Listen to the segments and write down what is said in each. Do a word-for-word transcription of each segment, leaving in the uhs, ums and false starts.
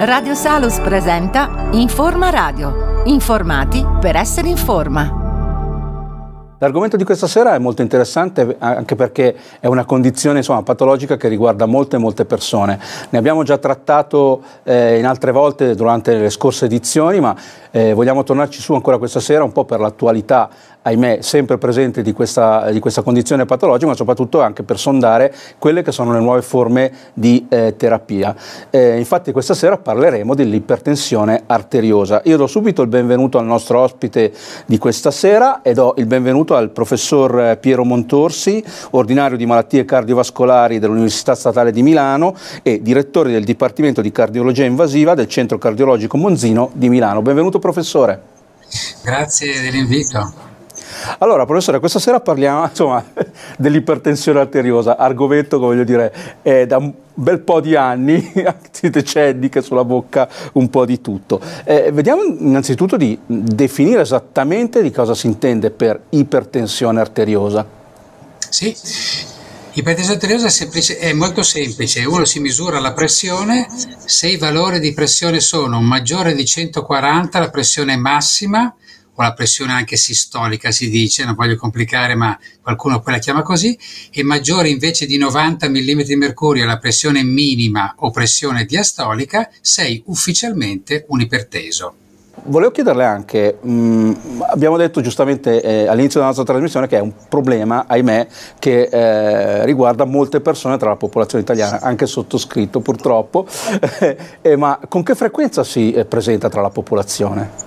Radio Salus presenta Informa Radio. Informati per essere in forma. L'argomento di questa sera è molto interessante anche perché è una condizione insomma, patologica che riguarda molte molte persone. Ne abbiamo già trattato eh, in altre volte durante le scorse edizioni, ma eh, vogliamo tornarci su ancora questa sera un po' per l'attualità, ahimè, sempre presente di questa, di questa condizione patologica, ma soprattutto anche per sondare quelle che sono le nuove forme di eh, terapia. Eh, infatti questa sera parleremo dell'ipertensione arteriosa. Io do subito il benvenuto al nostro ospite di questa sera e do il benvenuto al professor Piero Montorsi, ordinario di malattie cardiovascolari dell'Università Statale di Milano e direttore del Dipartimento di Cardiologia Invasiva del Centro Cardiologico Monzino di Milano. Benvenuto professore. Grazie dell'invito. Allora professore, questa sera parliamo insomma, dell'ipertensione arteriosa, argomento che voglio dire è da un bel po' di anni, anzi decenni, che sulla bocca un po' di tutto. Eh, vediamo innanzitutto di definire esattamente di cosa si intende per ipertensione arteriosa. Sì, ipertensione arteriosa è, semplice, è molto semplice, uno si misura la pressione, se i valori di pressione sono maggiore di centoquaranta, la pressione massima, o la pressione anche sistolica si dice, non voglio complicare ma qualcuno poi la chiama così, e maggiore invece di novanta millimetri di mercurio la pressione minima o pressione diastolica, sei ufficialmente un iperteso. Volevo chiederle anche, mh, abbiamo detto giustamente eh, all'inizio della nostra trasmissione che è un problema, ahimè, che eh, riguarda molte persone tra la popolazione italiana, anche sottoscritto purtroppo, eh, eh, ma con che frequenza si eh, presenta tra la popolazione?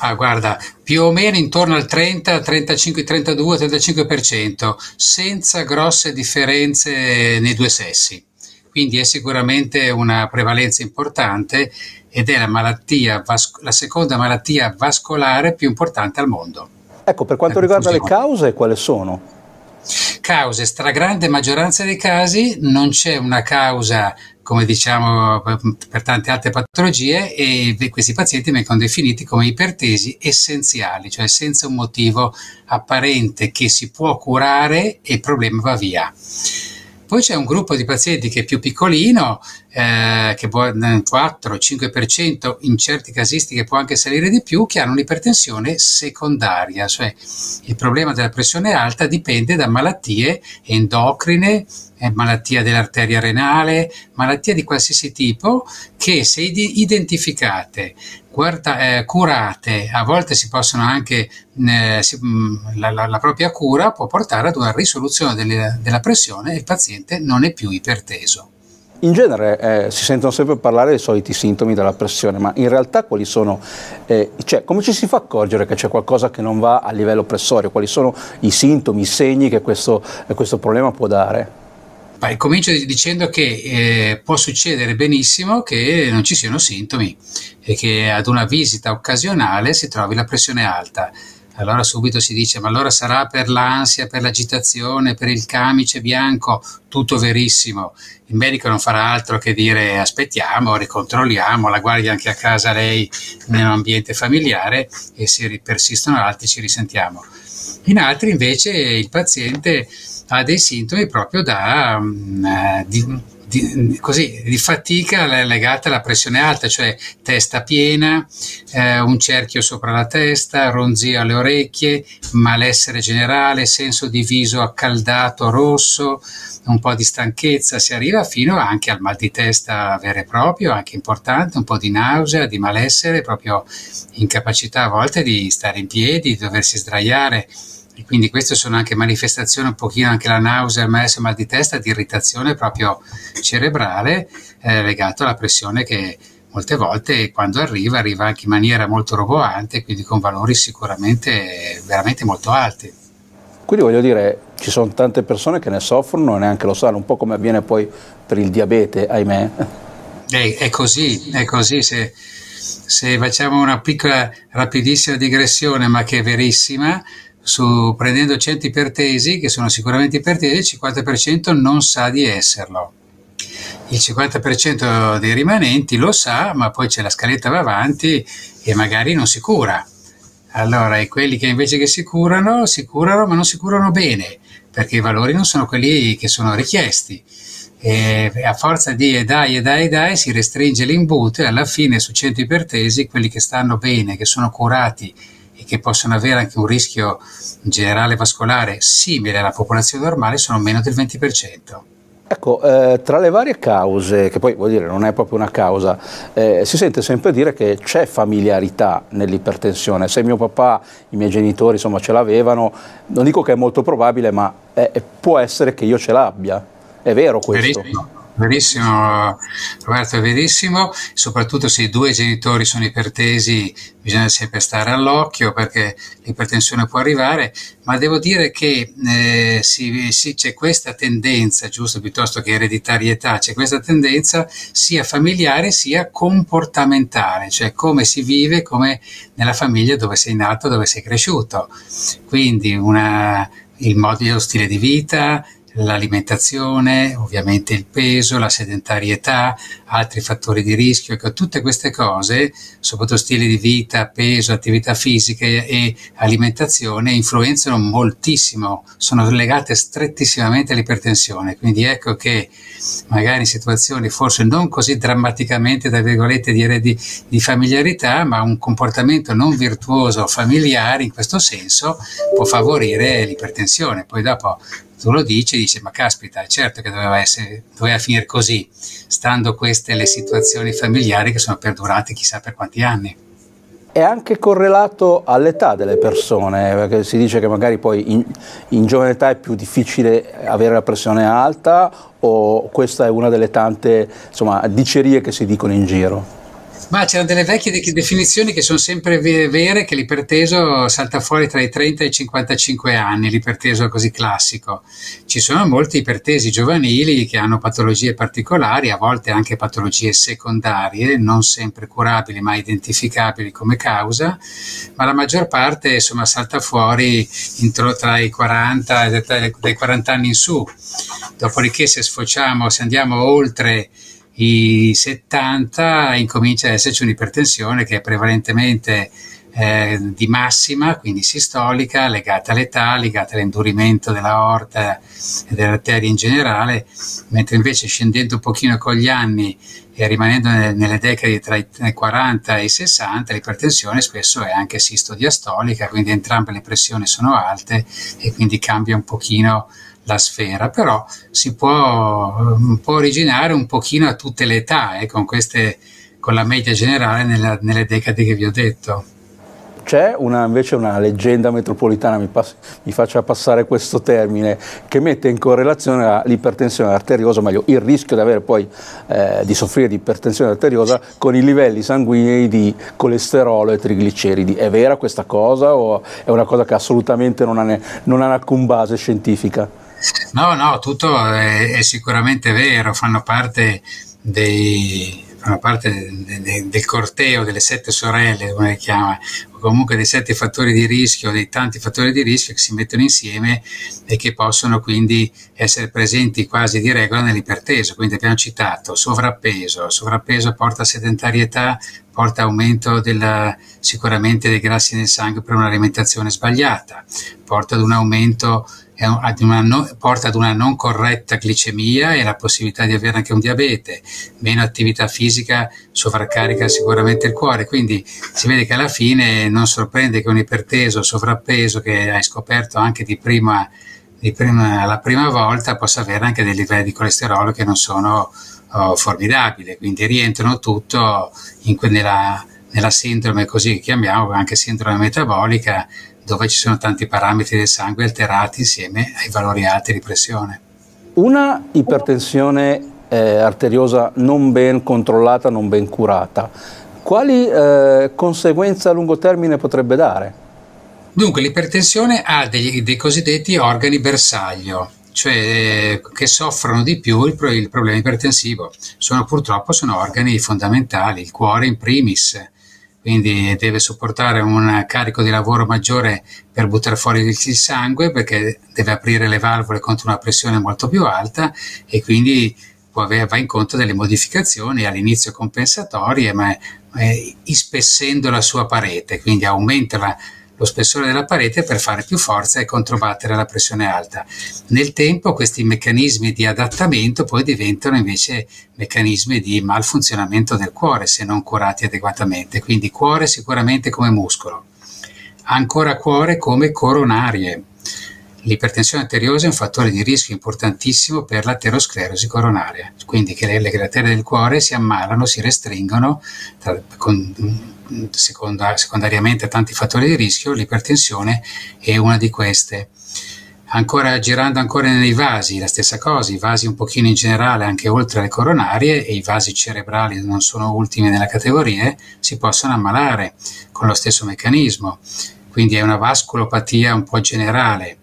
Ah, guarda, più o meno intorno al trenta, trentacinque, trentadue, trentacinque per cento, senza grosse differenze nei due sessi. Quindi è sicuramente una prevalenza importante ed è la malattia vas- la seconda malattia vascolare più importante al mondo. Ecco, per quanto riguarda le cause, quali sono? Cause, stragrande maggioranza dei casi non c'è una causa, come diciamo per tante altre patologie, e questi pazienti vengono definiti come ipertesi essenziali, cioè senza un motivo apparente che si può curare e il problema va via. Poi c'è un gruppo di pazienti che è più piccolino, eh, che può quattro cinque per cento, in certe casistiche può anche salire di più, che hanno un'ipertensione secondaria, cioè il problema della pressione alta dipende da malattie endocrine, eh, malattia dell'arteria renale, malattia di qualsiasi tipo che se identificate, guarda, eh, curate, a volte si possono anche, eh, si, la, la, la propria cura può portare ad una risoluzione delle, della pressione e il paziente non è più iperteso. In genere eh, si sentono sempre parlare dei soliti sintomi della pressione, ma in realtà quali sono, eh, cioè come ci si fa accorgere che c'è qualcosa che non va a livello pressorio? Quali sono i sintomi, i segni che questo, eh, questo problema può dare? Beh, comincio dicendo che eh, può succedere benissimo che non ci siano sintomi e che ad una visita occasionale si trovi la pressione alta. Allora subito si dice, ma allora sarà per l'ansia, per l'agitazione, per il camice bianco, tutto verissimo. Il medico non farà altro che dire aspettiamo, ricontrolliamo, la guardia anche a casa lei nell'ambiente familiare e se persistono altri ci risentiamo. In altri invece il paziente ha dei sintomi proprio da um, di, di, così, di fatica legata alla pressione alta, cioè testa piena, eh, un cerchio sopra la testa, ronzio alle orecchie, malessere generale, senso di viso accaldato rosso, un po' di stanchezza, si arriva fino anche al mal di testa vero e proprio, anche importante, un po' di nausea, di malessere, proprio incapacità a volte di stare in piedi, di doversi sdraiare. E quindi queste sono anche manifestazioni un pochino, anche la nausea, il mal di testa, di irritazione proprio cerebrale eh, legato alla pressione che molte volte quando arriva, arriva anche in maniera molto roboante, quindi con valori sicuramente veramente molto alti. Quindi voglio dire, ci sono tante persone che ne soffrono e neanche lo sanno, un po' come avviene poi per il diabete, ahimè. Eh, è così, è così, se... Se facciamo una piccola, rapidissima digressione, ma che è verissima, su, prendendo cento ipertesi, che sono sicuramente ipertesi, il cinquanta per cento non sa di esserlo. Il cinquanta per cento dei rimanenti lo sa, ma poi c'è la scaletta va avanti e magari non si cura. Allora, e quelli che invece che si curano, si curano, ma non si curano bene, perché i valori non sono quelli che sono richiesti. e a forza di edai, edai, edai si restringe l'imbuto e alla fine su cento ipertesi quelli che stanno bene, che sono curati e che possono avere anche un rischio generale vascolare simile alla popolazione normale sono meno del venti per cento. Ecco, eh, tra le varie cause, che poi vuol dire non è proprio una causa, eh, si sente sempre dire che c'è familiarità nell'ipertensione. Se mio papà, i miei genitori insomma ce l'avevano, non dico che è molto probabile, ma è, può essere che io ce l'abbia. È vero questo? Verissimo, verissimo Roberto, è verissimo. Soprattutto se i due genitori sono ipertesi bisogna sempre stare all'occhio perché l'ipertensione può arrivare, ma devo dire che eh, sì, sì, c'è questa tendenza, giusto, piuttosto che ereditarietà, c'è questa tendenza sia familiare sia comportamentale, cioè come si vive, come nella famiglia dove sei nato, dove sei cresciuto. Quindi una, il modo, lo stile di vita, l'alimentazione, ovviamente il peso, la sedentarietà, altri fattori di rischio, ecco, tutte queste cose, soprattutto stile di vita, peso, attività fisica e alimentazione influenzano moltissimo, sono legate strettissimamente all'ipertensione, quindi ecco che magari in situazioni forse non così drammaticamente, tra virgolette, dire di, di familiarità, ma un comportamento non virtuoso familiare in questo senso può favorire l'ipertensione. Poi dopo tu lo dici, dice ma caspita, è certo che doveva essere, doveva finire così, stando queste le situazioni familiari che sono perdurate chissà per quanti anni. È anche correlato all'età delle persone, perché si dice che magari poi in, in giovane età è più difficile avere la pressione alta, o questa è una delle tante insomma dicerie che si dicono in giro? Ma c'erano delle vecchie definizioni che sono sempre vere, che l'iperteso salta fuori tra i trenta e i cinquantacinque anni, l'iperteso così classico. Ci sono molti ipertesi giovanili che hanno patologie particolari, a volte anche patologie secondarie, non sempre curabili ma identificabili come causa, ma la maggior parte insomma salta fuori intro, tra i quaranta, dai quaranta anni in su. Dopodiché se sfociamo, se andiamo oltre i settanta incomincia a esserci un'ipertensione che è prevalentemente eh, di massima, quindi sistolica, legata all'età, legata all'indurimento dell'aorta e delle arterie in generale, mentre invece scendendo un pochino con gli anni e rimanendo nelle, nelle decadi tra i quaranta e i sessanta, l'ipertensione spesso è anche sistodiastolica, quindi entrambe le pressioni sono alte e quindi cambia un pochino la sfera, però si può, può originare un pochino a tutte le età, eh, con, queste, con la media generale nella, nelle decadi che vi ho detto. C'è una, invece una leggenda metropolitana, mi, pass- mi faccia passare questo termine, che mette in correlazione l'ipertensione arteriosa, o meglio il rischio di avere poi eh, di soffrire di ipertensione arteriosa con i livelli sanguigni di colesterolo e trigliceridi. È vera questa cosa o è una cosa che assolutamente non ha, ne- non ha alcun base scientifica? No, no, tutto è, è sicuramente vero, fanno parte dei... una parte del corteo delle sette sorelle, come le chiama, o comunque dei sette fattori di rischio, dei tanti fattori di rischio che si mettono insieme e che possono quindi essere presenti quasi di regola nell'iperteso. Quindi abbiamo citato sovrappeso, sovrappeso porta a sedentarietà, porta aumento della, sicuramente dei grassi nel sangue per un'alimentazione sbagliata, porta ad un aumento, ad una non, porta ad una non corretta glicemia e la possibilità di avere anche un diabete, meno attività fisica sovraccarica sicuramente il cuore, quindi si vede che alla fine non sorprende che un iperteso, sovrappeso che hai scoperto anche di prima, di prima, la prima volta possa avere anche dei livelli di colesterolo che non sono oh, formidabili, quindi rientrano tutto in, nella, nella sindrome così chiamiamo, anche sindrome metabolica, dove ci sono tanti parametri del sangue alterati insieme ai valori alti di pressione. Una ipertensione eh, arteriosa non ben controllata, non ben curata, quali eh, conseguenze a lungo termine potrebbe dare? Dunque l'ipertensione ha dei, dei cosiddetti organi bersaglio, cioè eh, che soffrono di più il, pro, il problema ipertensivo. Sono purtroppo sono organi fondamentali, il cuore in primis, quindi deve sopportare un carico di lavoro maggiore per buttare fuori il sangue perché deve aprire le valvole contro una pressione molto più alta e quindi può avere, va incontro a delle modificazioni all'inizio compensatorie ma eh, ispessendo la sua parete, quindi aumenta la, lo spessore della parete per fare più forza e controbattere la pressione alta. Nel tempo questi meccanismi di adattamento poi diventano invece meccanismi di malfunzionamento del cuore se non curati adeguatamente, quindi cuore sicuramente come muscolo, ancora cuore come coronarie. L'ipertensione arteriosa è un fattore di rischio importantissimo per l'aterosclerosi coronaria, quindi che le, le arterie del cuore si ammalano, si restringono, tra, con, seconda, secondariamente a tanti fattori di rischio, l'ipertensione è una di queste. Ancora girando ancora nei vasi, la stessa cosa, i vasi un pochino in generale anche oltre le coronarie, e i vasi cerebrali non sono ultimi nella categoria, si possono ammalare con lo stesso meccanismo, quindi è una vasculopatia un po' generale.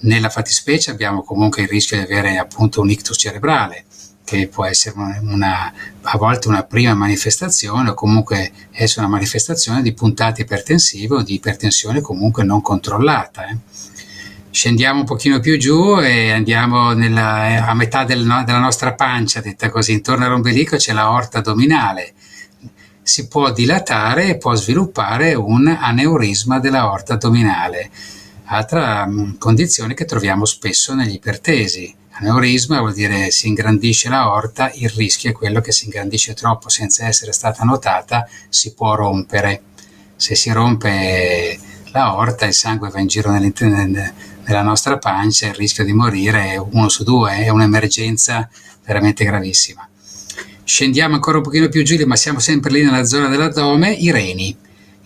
Nella fattispecie abbiamo comunque il rischio di avere appunto un ictus cerebrale, che può essere una, una, a volte una prima manifestazione o comunque essere una manifestazione di puntata ipertensiva o di ipertensione comunque non controllata. Eh. Scendiamo un pochino più giù e andiamo nella, a metà del, no, della nostra pancia, detta così, intorno all'ombelico c'è l'aorta addominale. Si può dilatare e può sviluppare un aneurisma dell'aorta addominale. Altra mh, condizione che troviamo spesso negli ipertesi. Aneurisma vuol dire si ingrandisce l'aorta, il rischio è quello che si ingrandisce troppo senza essere stata notata, si può rompere. Se si rompe l'aorta, il sangue va in giro nella nostra pancia, il rischio di morire è uno su due, è un'emergenza veramente gravissima. Scendiamo ancora un pochino più giù, ma siamo sempre lì nella zona dell'addome, i reni.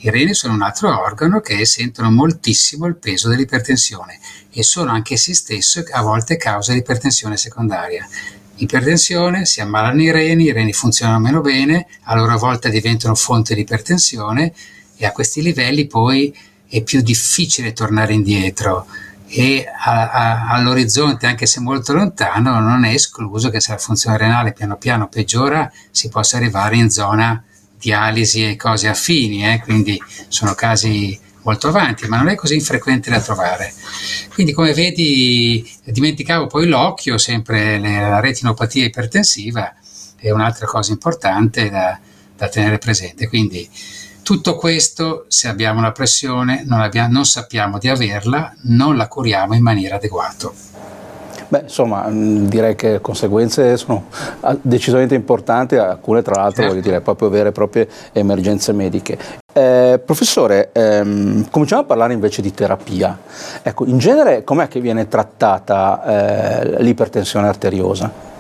I reni sono un altro organo che sentono moltissimo il peso dell'ipertensione e sono anche essi stessi a volte causa di ipertensione secondaria. Ipertensione, si ammalano i reni, i reni funzionano meno bene, a loro volta diventano fonte di ipertensione e a questi livelli poi è più difficile tornare indietro e a, a, all'orizzonte, anche se molto lontano, non è escluso che se la funzione renale piano piano peggiora si possa arrivare in zona dialisi e cose affini, eh? Quindi sono casi molto avanti, ma non è così infrequente da trovare. Quindi come vedi, dimenticavo poi l'occhio, sempre le, la retinopatia ipertensiva è un'altra cosa importante da, da tenere presente. Quindi tutto questo, se abbiamo una pressione, non, abbiamo, non sappiamo di averla, non la curiamo in maniera adeguata. Beh, insomma, direi che le conseguenze sono decisamente importanti, alcune tra l'altro, voglio dire, proprio vere e proprie emergenze mediche. Eh, professore, ehm, cominciamo a parlare invece di terapia. Ecco, in genere com'è che viene trattata eh, l'ipertensione arteriosa?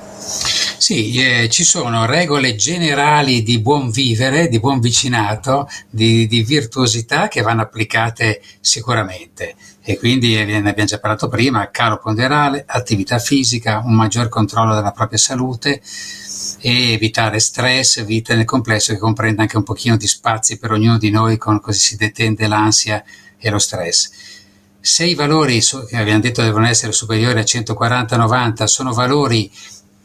Sì, eh, ci sono regole generali di buon vivere, di buon vicinato, di, di virtuosità che vanno applicate sicuramente. E quindi ne abbiamo già parlato prima, calo ponderale, attività fisica, un maggior controllo della propria salute e evitare stress, vita nel complesso che comprende anche un pochino di spazi per ognuno di noi, con così si detende l'ansia e lo stress. Se i valori, abbiamo detto, devono essere superiori a centoquaranta novanta, sono valori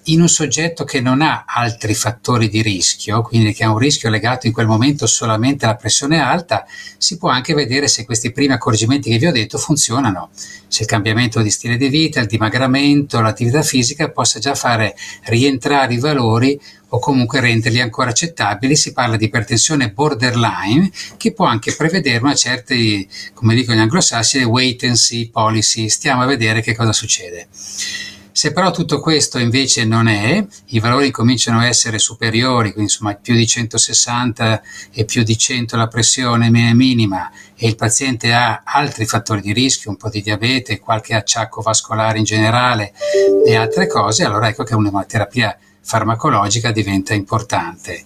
in un soggetto che non ha altri fattori di rischio, quindi che ha un rischio legato in quel momento solamente alla pressione alta, si può anche vedere se questi primi accorgimenti che vi ho detto funzionano, se il cambiamento di stile di vita, il dimagramento, l'attività fisica possa già fare rientrare i valori o comunque renderli ancora accettabili. Si parla di ipertensione borderline, che può anche prevedere una certa, come dicono gli anglosassoni, wait and see policy, stiamo a vedere che cosa succede. Se però tutto questo invece non è, i valori cominciano a essere superiori, quindi insomma più di centosessanta e più di cento la pressione minima e il paziente ha altri fattori di rischio, un po' di diabete, qualche acciacco vascolare in generale e altre cose, allora ecco che una terapia farmacologica diventa importante.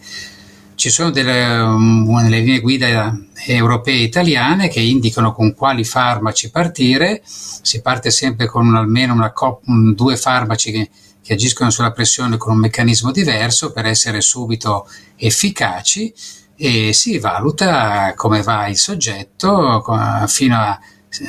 Ci sono delle um, linee guida europee e italiane che indicano con quali farmaci partire. Si parte sempre con un, almeno una, un, due farmaci che, che agiscono sulla pressione con un meccanismo diverso per essere subito efficaci e si valuta come va il soggetto fino a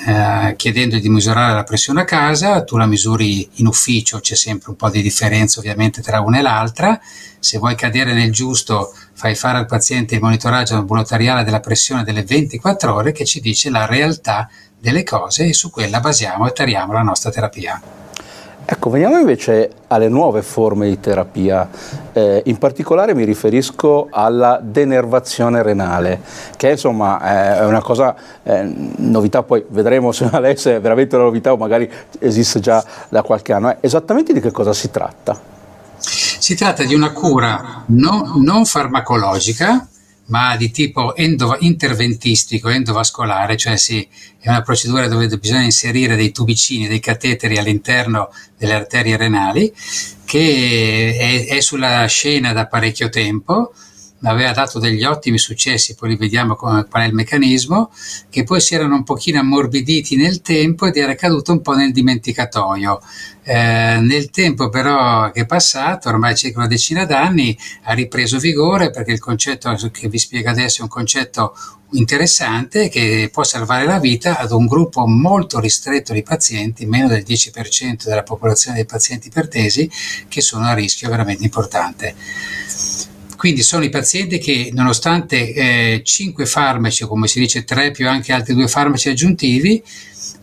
Uh, chiedendo di misurare la pressione a casa, tu la misuri in ufficio, c'è sempre un po' di differenza ovviamente tra una e l'altra. Se vuoi cadere nel giusto fai fare al paziente il monitoraggio ambulatoriale della pressione delle ventiquattro ore che ci dice la realtà delle cose e su quella basiamo e tariamo la nostra terapia. Ecco, veniamo invece alle nuove forme di terapia, eh, in particolare mi riferisco alla denervazione renale, che insomma è una cosa, eh, novità, poi vedremo se è veramente una novità o magari esiste già da qualche anno. Eh, esattamente di che cosa si tratta? Si tratta di una cura no, non farmacologica, ma di tipo endo, interventistico, endovascolare, cioè si, è una procedura dove bisogna inserire dei tubicini, dei cateteri all'interno delle arterie renali, che è, è sulla scena da parecchio tempo, aveva dato degli ottimi successi, poi li vediamo come, qual è il meccanismo, che poi si erano un pochino ammorbiditi nel tempo ed era caduto un po' nel dimenticatoio. Eh, nel tempo però che è passato, ormai circa una decina d'anni, ha ripreso vigore, perché il concetto che vi spiego adesso è un concetto interessante che può salvare la vita ad un gruppo molto ristretto di pazienti, meno del dieci per cento della popolazione dei pazienti ipertesi, che sono a rischio veramente importante. Quindi sono i pazienti che, nonostante eh, cinque farmaci, come si dice tre più anche altri due farmaci aggiuntivi,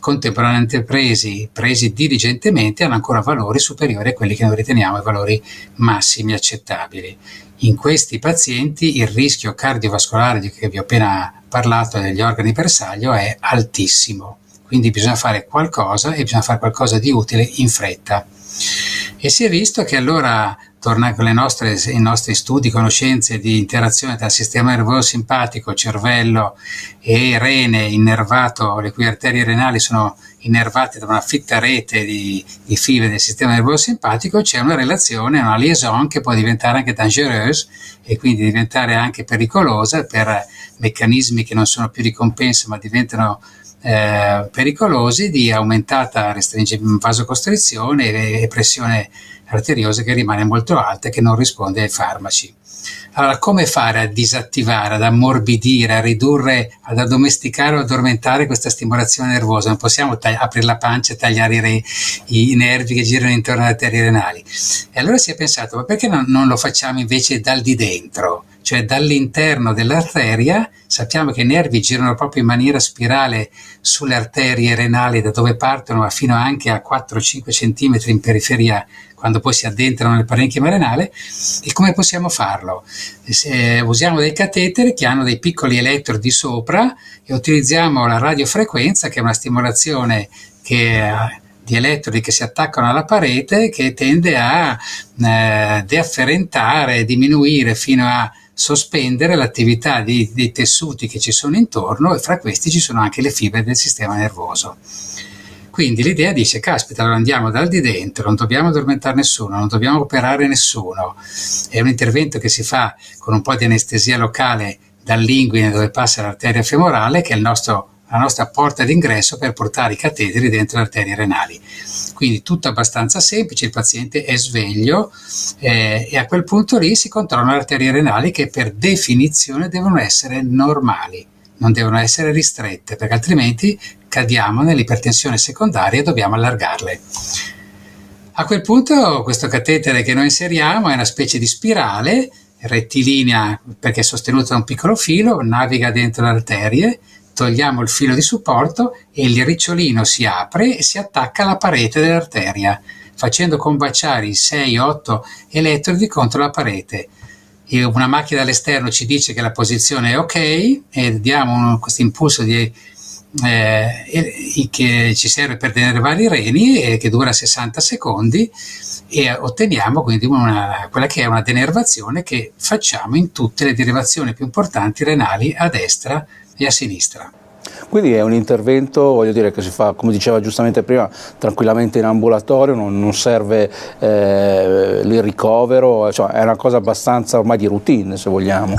contemporaneamente presi, presi diligentemente, hanno ancora valori superiori a quelli che noi riteniamo i valori massimi accettabili. In questi pazienti il rischio cardiovascolare di cui vi ho appena parlato degli organi bersaglio è altissimo, quindi bisogna fare qualcosa e bisogna fare qualcosa di utile in fretta. E si è visto che allora, tornando con le nostre, i nostri studi, conoscenze di interazione tra sistema nervoso simpatico, cervello e rene innervato, le cui arterie renali sono innervate da una fitta rete di, di fibre del sistema nervoso simpatico, c'è una relazione, una liaison che può diventare anche dangereuse e quindi diventare anche pericolosa per meccanismi che non sono più di compenso ma diventano Eh, pericolosi, di aumentata vasocostrizione e, e pressione arteriosa che rimane molto alta e che non risponde ai farmaci. Allora, come fare a disattivare, ad ammorbidire, a ridurre, ad addomesticare o addormentare questa stimolazione nervosa? Non possiamo aprire la pancia e tagliare i, re i nervi che girano intorno alle arterie renali. E allora si è pensato, ma perché non, non lo facciamo invece dal di dentro? Cioè dall'interno dell'arteria, sappiamo che i nervi girano proprio in maniera spirale sulle arterie renali, da dove partono fino anche a quattro cinque centimetri in periferia, quando poi si addentrano nel parenchima renale. E come possiamo farlo? Se usiamo dei cateteri che hanno dei piccoli elettrodi sopra e utilizziamo la radiofrequenza, che è una stimolazione che, di elettrodi che si attaccano alla parete, che tende a eh, deafferentare, diminuire fino a sospendere l'attività dei tessuti che ci sono intorno, e fra questi ci sono anche le fibre del sistema nervoso. Quindi l'idea dice, caspita, allora andiamo dal di dentro, non dobbiamo addormentare nessuno, non dobbiamo operare nessuno, è un intervento che si fa con un po' di anestesia locale dall'inguine dove passa l'arteria femorale, che è il nostro, la nostra porta d'ingresso per portare i cateteri dentro le arterie renali. Quindi tutto abbastanza semplice, il paziente è sveglio eh, e a quel punto lì si controllano le arterie renali, che per definizione devono essere normali, non devono essere ristrette, perché altrimenti cadiamo nell'ipertensione secondaria e dobbiamo allargarle. A quel punto questo catetere che noi inseriamo è una specie di spirale rettilinea, perché è sostenuta da un piccolo filo, naviga dentro le arterie, togliamo il filo di supporto e il ricciolino si apre e si attacca alla parete dell'arteria, facendo combaciare i sei otto elettrodi contro la parete. E una macchina dall'esterno ci dice che la posizione è ok e diamo un, questo impulso di, eh, che ci serve per denervare i reni, e che dura sessanta secondi, e otteniamo quindi una, quella che è una denervazione che facciamo in tutte le derivazioni più importanti renali a destra e a sinistra. Quindi è un intervento, voglio dire, che si fa, come diceva giustamente prima, tranquillamente in ambulatorio, non, non serve eh, il ricovero, cioè è una cosa abbastanza ormai di routine, se vogliamo.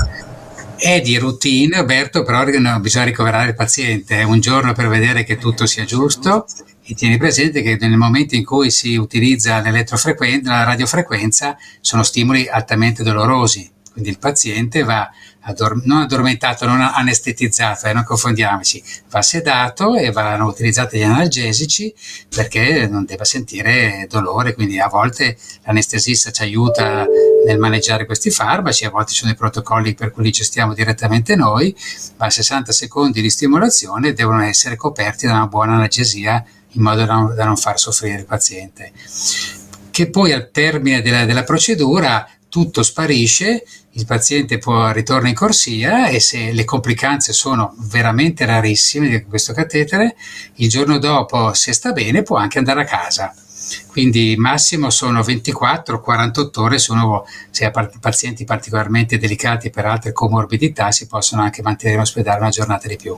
È di routine, Roberto, però no, bisogna ricoverare il paziente, è un giorno per vedere che tutto sia giusto, e tieni presente che nel momento in cui si utilizza l'elettrofrequenza, la radiofrequenza, sono stimoli altamente dolorosi. Quindi il paziente va addorm- non addormentato, non anestetizzato, eh, non confondiamoci, va sedato e vanno utilizzati gli analgesici perché non debba sentire dolore. Quindi a volte l'anestesista ci aiuta nel maneggiare questi farmaci, a volte ci sono i protocolli per cui li gestiamo direttamente noi, ma sessanta secondi di stimolazione devono essere coperti da una buona analgesia in modo da non, da non far soffrire il paziente. Che poi al termine della, della procedura tutto sparisce, il paziente può ritorna in corsia e, se le complicanze sono veramente rarissime di questo catetere, il giorno dopo, se sta bene, può anche andare a casa. Quindi massimo sono ventiquattro quarantotto ore, se uno se ha pazienti particolarmente delicati per altre comorbidità si possono anche mantenere in ospedale una giornata di più.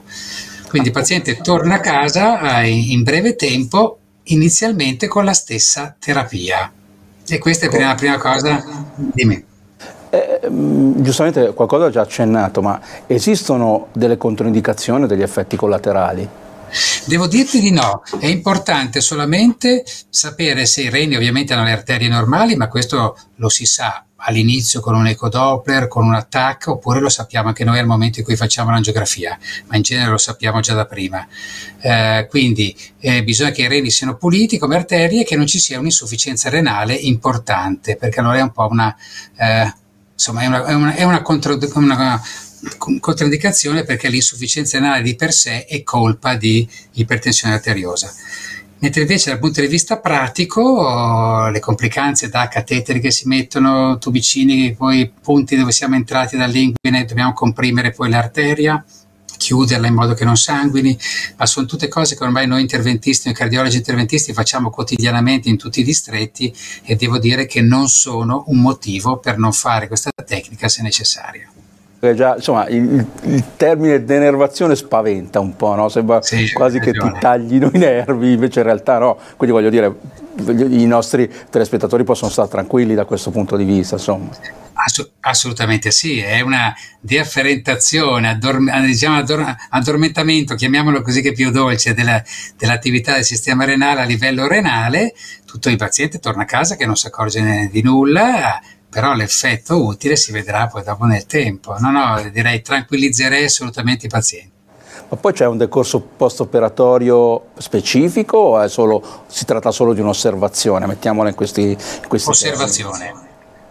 Quindi il paziente torna a casa in breve tempo, inizialmente con la stessa terapia. E questa è la prima cosa di me. Eh, giustamente qualcosa ho già accennato, ma esistono delle controindicazioni o degli effetti collaterali? Devo dirti di no, è importante solamente sapere se i reni ovviamente hanno le arterie normali, ma questo lo si sa all'inizio con un ecodoppler, con un attacco, oppure lo sappiamo anche noi al momento in cui facciamo l'angiografia, ma in genere lo sappiamo già da prima. Eh, quindi eh, bisogna che i reni siano puliti come arterie e che non ci sia un'insufficienza renale importante, perché allora è un po' una... Eh, insomma è una, è una, è una contro... Una, controindicazione, perché l'insufficienza renale di per sé è colpa di ipertensione arteriosa. Mentre invece dal punto di vista pratico le complicanze da cateteri che si mettono, tubicini, poi punti dove siamo entrati dall'inguine, dobbiamo comprimere poi l'arteria, chiuderla in modo che non sanguini, ma sono tutte cose che ormai noi interventisti, noi cardiologi interventisti facciamo quotidianamente in tutti i distretti, e devo dire che non sono un motivo per non fare questa tecnica se necessaria. Già, insomma, il, il termine denervazione spaventa un po', no? Sembra sì, quasi che ti taglino i nervi, invece in realtà no. Quindi voglio dire, i nostri telespettatori possono stare tranquilli da questo punto di vista, insomma. Ass- assolutamente sì, è una deafferentazione, addorm- diciamo addor- addormentamento, chiamiamolo così, che è più dolce, della, dell'attività del sistema renale a livello renale. Tutto il paziente torna a casa che non si accorge di nulla, però l'effetto utile si vedrà poi dopo nel tempo. No, no, direi tranquillizzerei assolutamente i pazienti. Ma poi c'è un decorso post-operatorio specifico o è solo, si tratta solo di un'osservazione? Mettiamola in questi, in questi osservazione. Casi.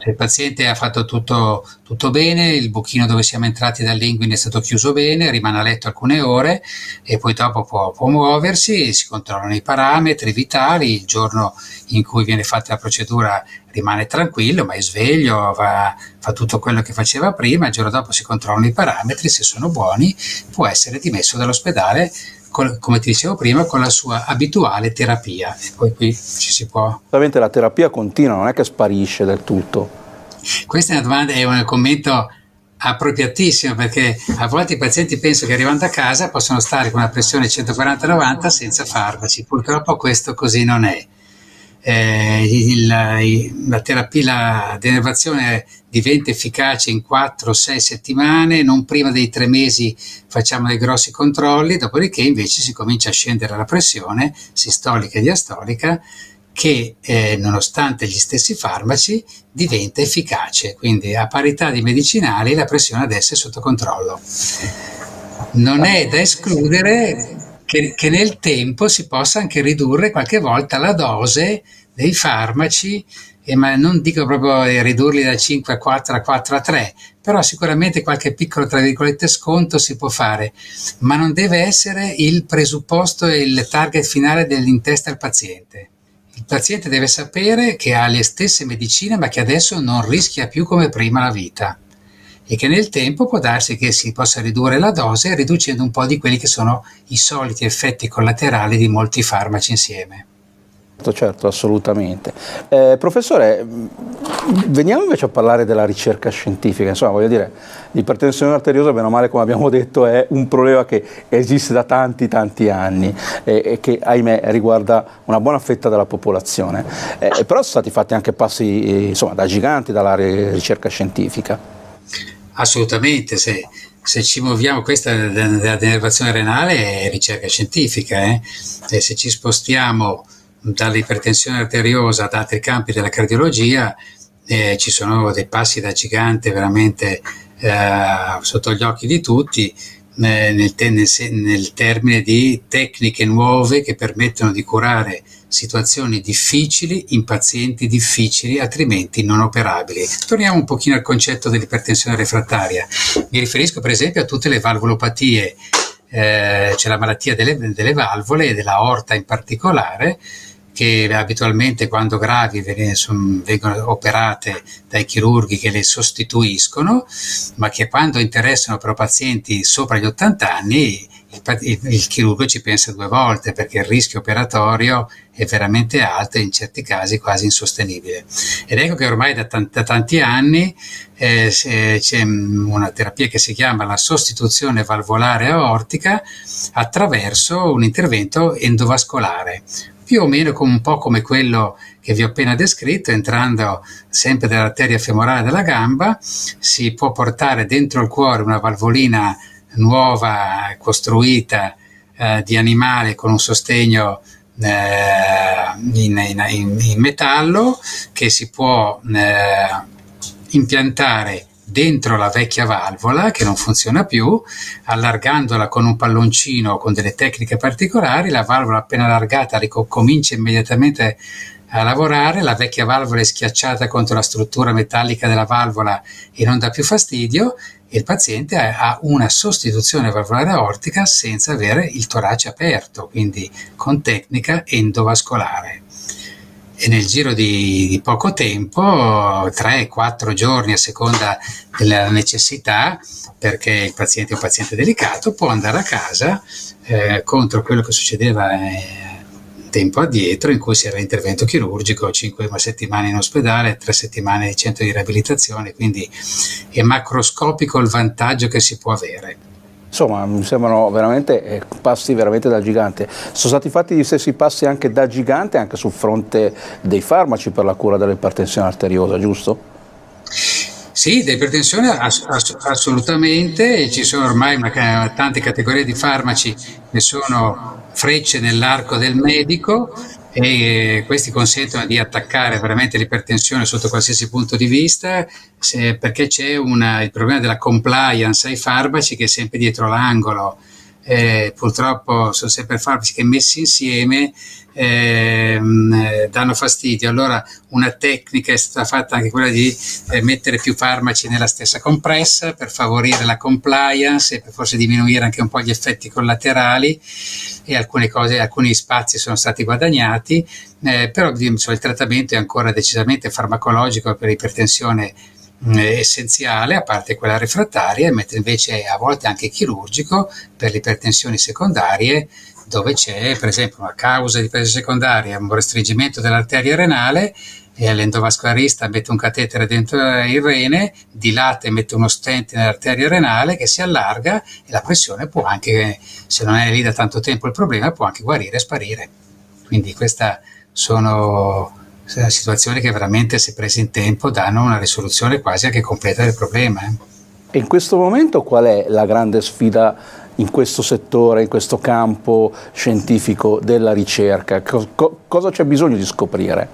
Se il paziente ha fatto tutto, tutto bene, il buchino dove siamo entrati dall'inguine è stato chiuso bene, rimane a letto alcune ore e poi dopo può, può muoversi, si controllano i parametri vitali, il giorno in cui viene fatta la procedura rimane tranquillo, ma è sveglio, va, fa tutto quello che faceva prima, il giorno dopo si controllano i parametri, se sono buoni può essere dimesso dall'ospedale, con, come ti dicevo prima, con la sua abituale terapia. E poi qui ci si può... Ovviamente la terapia continua, non è che sparisce del tutto. Questa è una domanda, è un commento appropriatissimo, perché a volte i pazienti pensano che arrivando a casa possono stare con una pressione centoquaranta novanta senza farmaci. Purtroppo questo così non è. Eh, il, la, la terapia, la denervazione diventa efficace in quattro sei settimane, non prima dei tre mesi facciamo dei grossi controlli, dopodiché invece si comincia a scendere la pressione sistolica e diastolica, che eh, nonostante gli stessi farmaci diventa efficace, quindi a parità di medicinali la pressione adesso è sotto controllo. Non è da escludere Che, che nel tempo si possa anche ridurre qualche volta la dose dei farmaci, e ma non dico proprio ridurli da cinque a quattro a quattro a tre, però sicuramente qualche piccolo, tra virgolette, sconto si può fare, ma non deve essere il presupposto e il target finale dell'intesta al paziente. Il paziente deve sapere che ha le stesse medicine, ma che adesso non rischia più come prima la vita, e che nel tempo può darsi che si possa ridurre la dose, riducendo un po' di quelli che sono i soliti effetti collaterali di molti farmaci insieme. Certo, assolutamente. Eh, professore, veniamo invece a parlare della ricerca scientifica. Insomma, voglio dire, l'ipertensione arteriosa, bene o male, come abbiamo detto, è un problema che esiste da tanti tanti anni eh, e che, ahimè, riguarda una buona fetta della popolazione. Eh, però sono stati fatti anche passi eh, insomma, da giganti dalla ricerca scientifica. Assolutamente, se, se ci muoviamo, questa della denervazione renale è ricerca scientifica, eh? E se ci spostiamo dall'ipertensione arteriosa ad altri campi della cardiologia, eh, ci sono dei passi da gigante veramente eh, sotto gli occhi di tutti, eh, nel, te, nel, nel termine di tecniche nuove che permettono di curare situazioni difficili in pazienti difficili, altrimenti non operabili. Torniamo un pochino al concetto dell'ipertensione refrattaria. Mi riferisco per esempio a tutte le valvulopatie eh, c'è la malattia delle, delle valvole e dell'aorta in particolare, che abitualmente quando gravi vengono operate dai chirurghi che le sostituiscono, ma che quando interessano però pazienti sopra gli ottanta anni il, il, il chirurgo ci pensa due volte, perché il rischio operatorio è veramente alto e in certi casi quasi insostenibile. Ed ecco che ormai da tanti, da tanti anni eh, c'è una terapia che si chiama la sostituzione valvolare aortica attraverso un intervento endovascolare, più o meno un po' come quello che vi ho appena descritto. Entrando sempre dall'arteria femorale della gamba, si può portare dentro il cuore una valvolina nuova costruita eh, di animale con un sostegno eh, in, in, in metallo, che si può eh, impiantare dentro la vecchia valvola che non funziona più, allargandola con un palloncino, con delle tecniche particolari. La valvola appena allargata ricomincia immediatamente a lavorare, la vecchia valvola è schiacciata contro la struttura metallica della valvola e non dà più fastidio, e il paziente ha una sostituzione valvolare aortica senza avere il torace aperto, quindi con tecnica endovascolare. E nel giro di, di poco tempo, tre quattro giorni a seconda della necessità, perché il paziente è un paziente delicato, può andare a casa, eh, contro quello che succedeva eh, tempo addietro, in cui si era intervento chirurgico, cinque settimane in ospedale, tre settimane di centro di riabilitazione. Quindi è macroscopico il vantaggio che si può avere. Insomma, mi sembrano veramente eh, passi veramente da gigante. Sono stati fatti gli stessi passi anche da gigante anche sul fronte dei farmaci per la cura dell'ipertensione arteriosa, giusto? Sì, dell'ipertensione ass- ass- assolutamente, ci sono ormai una, tante categorie di farmaci che sono frecce nell'arco del medico, e questi consentono di attaccare veramente l'ipertensione sotto qualsiasi punto di vista, se, perché c'è una, il problema della compliance ai farmaci che è sempre dietro l'angolo. Eh, purtroppo sono sempre farmaci che messi insieme eh, danno fastidio. Allora una tecnica è stata fatta anche quella di eh, mettere più farmaci nella stessa compressa per favorire la compliance e per forse diminuire anche un po' gli effetti collaterali, e alcune cose, alcuni spazi sono stati guadagnati, eh, però insomma, il trattamento è ancora decisamente farmacologico per ipertensione essenziale, a parte quella refrattaria, mentre invece a volte anche chirurgico per le ipertensioni secondarie, dove c'è per esempio una causa di ipertensione secondaria, un restringimento dell'arteria renale, e l'endovascolarista mette un catetere dentro il rene, dilata e mette uno stent nell'arteria renale che si allarga, e la pressione può anche, se non è lì da tanto tempo il problema, può anche guarire e sparire. Quindi queste sono situazioni che veramente, se prese in tempo, danno una risoluzione quasi anche completa del problema. E in questo momento qual è la grande sfida in questo settore, in questo campo scientifico della ricerca? Co- cosa c'è bisogno di scoprire?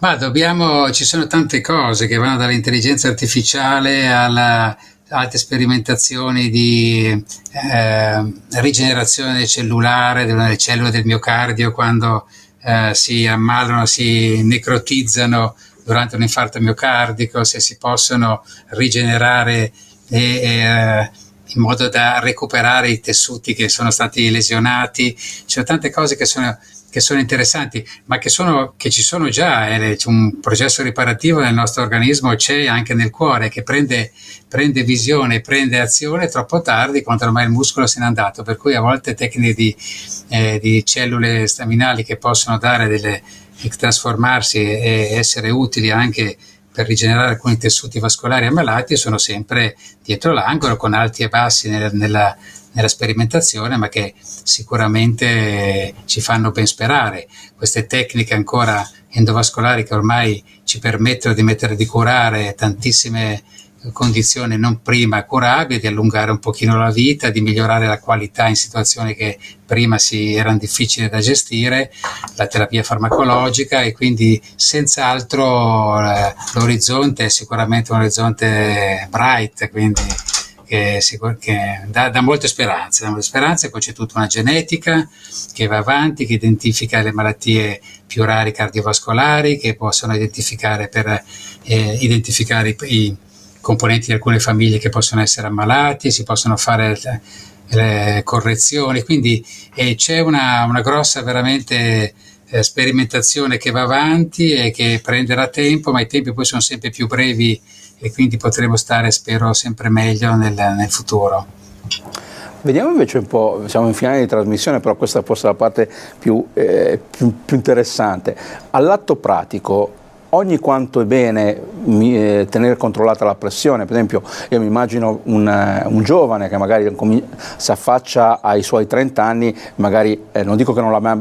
Ma dobbiamo, ci sono tante cose che vanno dall'intelligenza artificiale alla altre sperimentazioni di eh, rigenerazione cellulare delle cellule del miocardio quando Uh, si ammalano, si necrotizzano durante un infarto miocardico, se si possono rigenerare e, e, uh, in modo da recuperare i tessuti che sono stati lesionati. Ci sono tante cose che sono, che sono interessanti, ma che, sono, che ci sono già. Eh, c'è un processo riparativo nel nostro organismo, c'è anche nel cuore, che prende, prende visione, prende azione troppo tardi, quando ormai il muscolo se n'è andato, per cui a volte tecniche di, eh, di cellule staminali che possono dare delle, trasformarsi e essere utili anche per rigenerare alcuni tessuti vascolari ammalati, sono sempre dietro l'angolo, con alti e bassi nella, nella, nella sperimentazione, ma che sicuramente ci fanno ben sperare. Queste tecniche ancora endovascolari che ormai ci permettono di mettere di curare tantissime condizioni non prima curabili, di allungare un pochino la vita, di migliorare la qualità in situazioni che prima si erano difficili da gestire, la terapia farmacologica. E quindi senz'altro eh, l'orizzonte è sicuramente un orizzonte bright, quindi che, che dà, dà molte speranze, dà molte speranze. Poi c'è tutta una genetica che va avanti, che identifica le malattie più rare cardiovascolari, che possono identificare per eh, identificare i, i componenti di alcune famiglie che possono essere ammalati. Si possono fare le correzioni, quindi eh, c'è una, una grossa veramente eh, sperimentazione che va avanti e che prenderà tempo, ma i tempi poi sono sempre più brevi e quindi potremo stare, spero, sempre meglio nel, nel futuro. Vediamo invece un po', siamo in finale di trasmissione, però questa è forse la parte più, eh, più, più interessante. All'atto pratico, ogni quanto è bene mi, eh, tenere controllata la pressione? Per esempio, io mi immagino un, un giovane che magari si affaccia ai suoi trenta anni, magari eh, non dico che non l'abbia,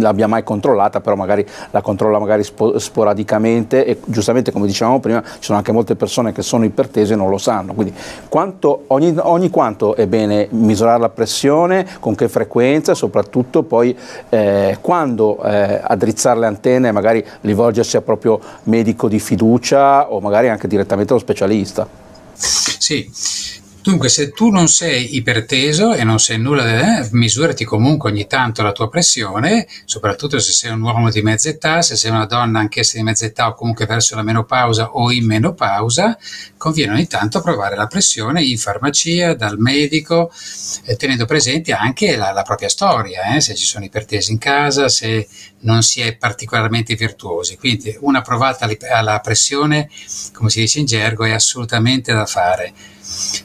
l'abbia mai controllata, però magari la controlla magari spo, sporadicamente e giustamente, come dicevamo prima, ci sono anche molte persone che sono ipertese e non lo sanno. Quindi quanto, ogni, ogni quanto è bene misurare la pressione, con che frequenza e soprattutto poi eh, quando eh, addrizzare le antenne e magari rivolgersi a proprio medico di fiducia o magari anche direttamente allo specialista? Sì, dunque se tu non sei iperteso e non sei nulla, eh, misurati comunque ogni tanto la tua pressione, soprattutto se sei un uomo di mezza età, se sei una donna anch'essa di mezza età o comunque verso la menopausa o in menopausa, conviene ogni tanto provare la pressione in farmacia, dal medico, eh, tenendo presente anche la, la propria storia, eh, se ci sono ipertesi in casa, se non si è particolarmente virtuosi, quindi una provata alla pressione, come si dice in gergo, è assolutamente da fare.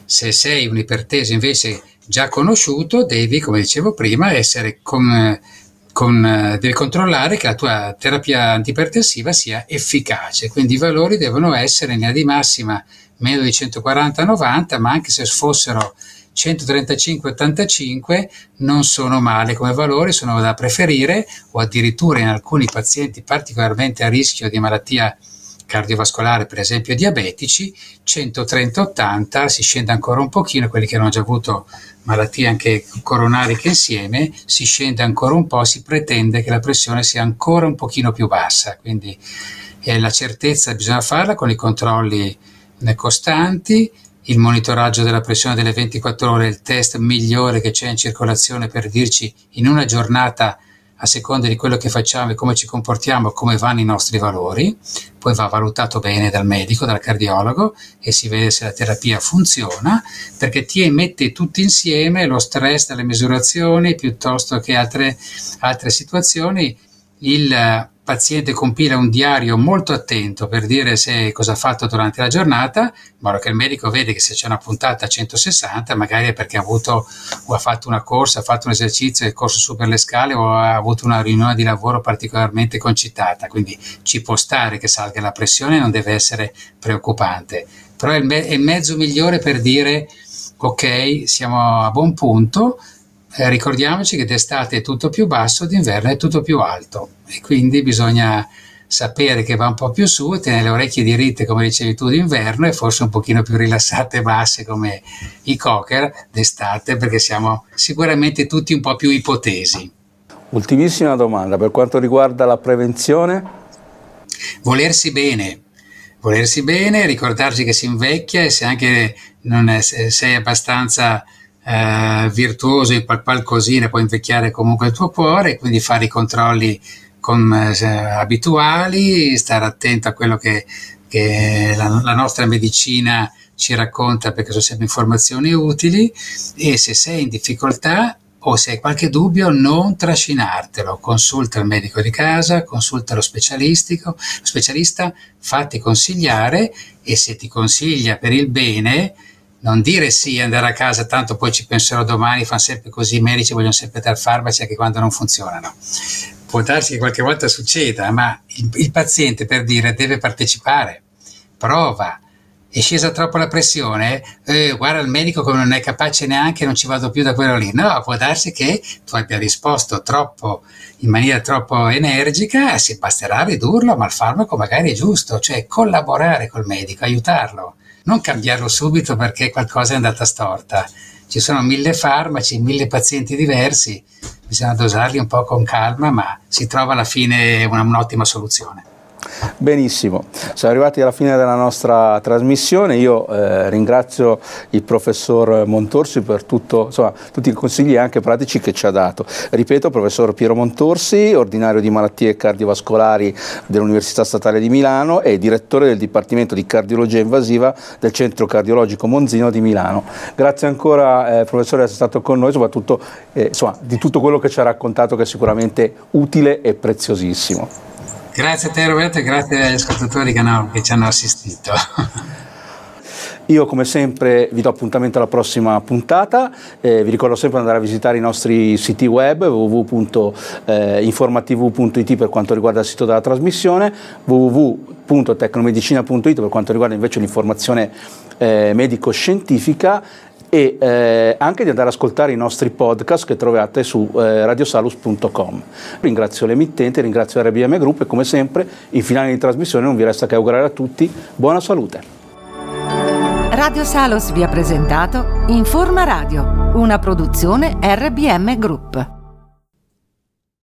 Se sei un iperteso invece già conosciuto, devi, come dicevo prima, essere con, con, devi controllare che la tua terapia antipertensiva sia efficace, quindi i valori devono essere in linea di massima meno di centoquaranta novanta, ma anche se fossero centotrentacinque ottantacinque non sono male come valori, sono da preferire, o addirittura in alcuni pazienti particolarmente a rischio di malattia cardiovascolare, per esempio diabetici, centotrenta ottanta, si scende ancora un pochino, quelli che hanno già avuto malattie anche coronariche insieme, si scende ancora un po', si pretende che la pressione sia ancora un pochino più bassa, quindi eh, la certezza bisogna farla con i controlli eh, costanti, il monitoraggio della pressione delle ventiquattro ore, il test migliore che c'è in circolazione per dirci in una giornata, a seconda di quello che facciamo e come ci comportiamo, come vanno i nostri valori, poi va valutato bene dal medico, dal cardiologo e si vede se la terapia funziona, perché ti mette tutti insieme lo stress dalle misurazioni piuttosto che altre, altre situazioni. Il paziente compila un diario molto attento per dire se cosa ha fatto durante la giornata, in modo che il medico vede che se c'è una puntata a centosessanta magari è perché ha avuto o ha fatto una corsa, ha fatto un esercizio, è corso su per le scale o ha avuto una riunione di lavoro particolarmente concitata, quindi ci può stare che salga la pressione, non deve essere preoccupante, però è il, me- è il mezzo migliore per dire ok, siamo a buon punto. Eh, ricordiamoci che d'estate è tutto più basso, d'inverno è tutto più alto e quindi bisogna sapere che va un po' più su e tenere le orecchie diritte, come dicevi tu, d'inverno e forse un pochino più rilassate e basse come i cocker d'estate, perché siamo sicuramente tutti un po' più ipotesi. Ultimissima domanda, per quanto riguarda la prevenzione? Volersi bene. Volersi bene, ricordarci che si invecchia e se anche non è, se sei abbastanza Eh, virtuoso in qual- qualcosina può invecchiare comunque il tuo cuore, quindi fare i controlli con, eh, abituali, stare attento a quello che, che la, la nostra medicina ci racconta, perché sono sempre informazioni utili, e se sei in difficoltà o se hai qualche dubbio non trascinartelo, consulta il medico di casa, consulta lo specialistico, lo specialista, fatti consigliare e se ti consiglia per il bene non dire sì, andare a casa, tanto poi ci penserò domani, fanno sempre così, i medici vogliono sempre dar farmaci anche quando non funzionano. Può darsi che qualche volta succeda, ma il, il paziente, per dire, deve partecipare, prova, è scesa troppo la pressione, eh, guarda il medico come non è capace neanche, non ci vado più da quello lì. No, può darsi che tu abbia risposto troppo, in maniera troppo energica, si basterà ridurlo, ma il farmaco magari è giusto, cioè collaborare col medico, aiutarlo. Non cambiarlo subito perché qualcosa è andata storta. Ci sono mille farmaci, mille pazienti diversi, bisogna dosarli un po' con calma, ma si trova alla fine una, un'ottima soluzione. Benissimo, siamo arrivati alla fine della nostra trasmissione. Io eh, ringrazio il professor Montorsi per tutto, insomma, tutti i consigli anche pratici che ci ha dato. Ripeto, professor Piero Montorsi, ordinario di malattie cardiovascolari dell'Università Statale di Milano e direttore del Dipartimento di Cardiologia Invasiva del Centro Cardiologico Monzino di Milano. Grazie ancora eh, professore, essere stato con noi, soprattutto eh, insomma, di tutto quello che ci ha raccontato, che è sicuramente utile e preziosissimo. Grazie a te Roberto e grazie agli ascoltatori che, hanno, che ci hanno assistito. Io come sempre vi do appuntamento alla prossima puntata, eh, vi ricordo sempre di andare a visitare i nostri siti web w w w punto informatv punto i t per quanto riguarda il sito della trasmissione, w w w punto tecnomedicina punto i t per quanto riguarda invece l'informazione eh, medico-scientifica, e eh, anche di andare ad ascoltare i nostri podcast che trovate su eh, radiosalus punto com. Ringrazio l'emittente, ringrazio R B M Group e come sempre in finale di trasmissione non vi resta che augurare a tutti buona salute. Radio Salus vi ha presentato Informa Radio, una produzione R B M Group.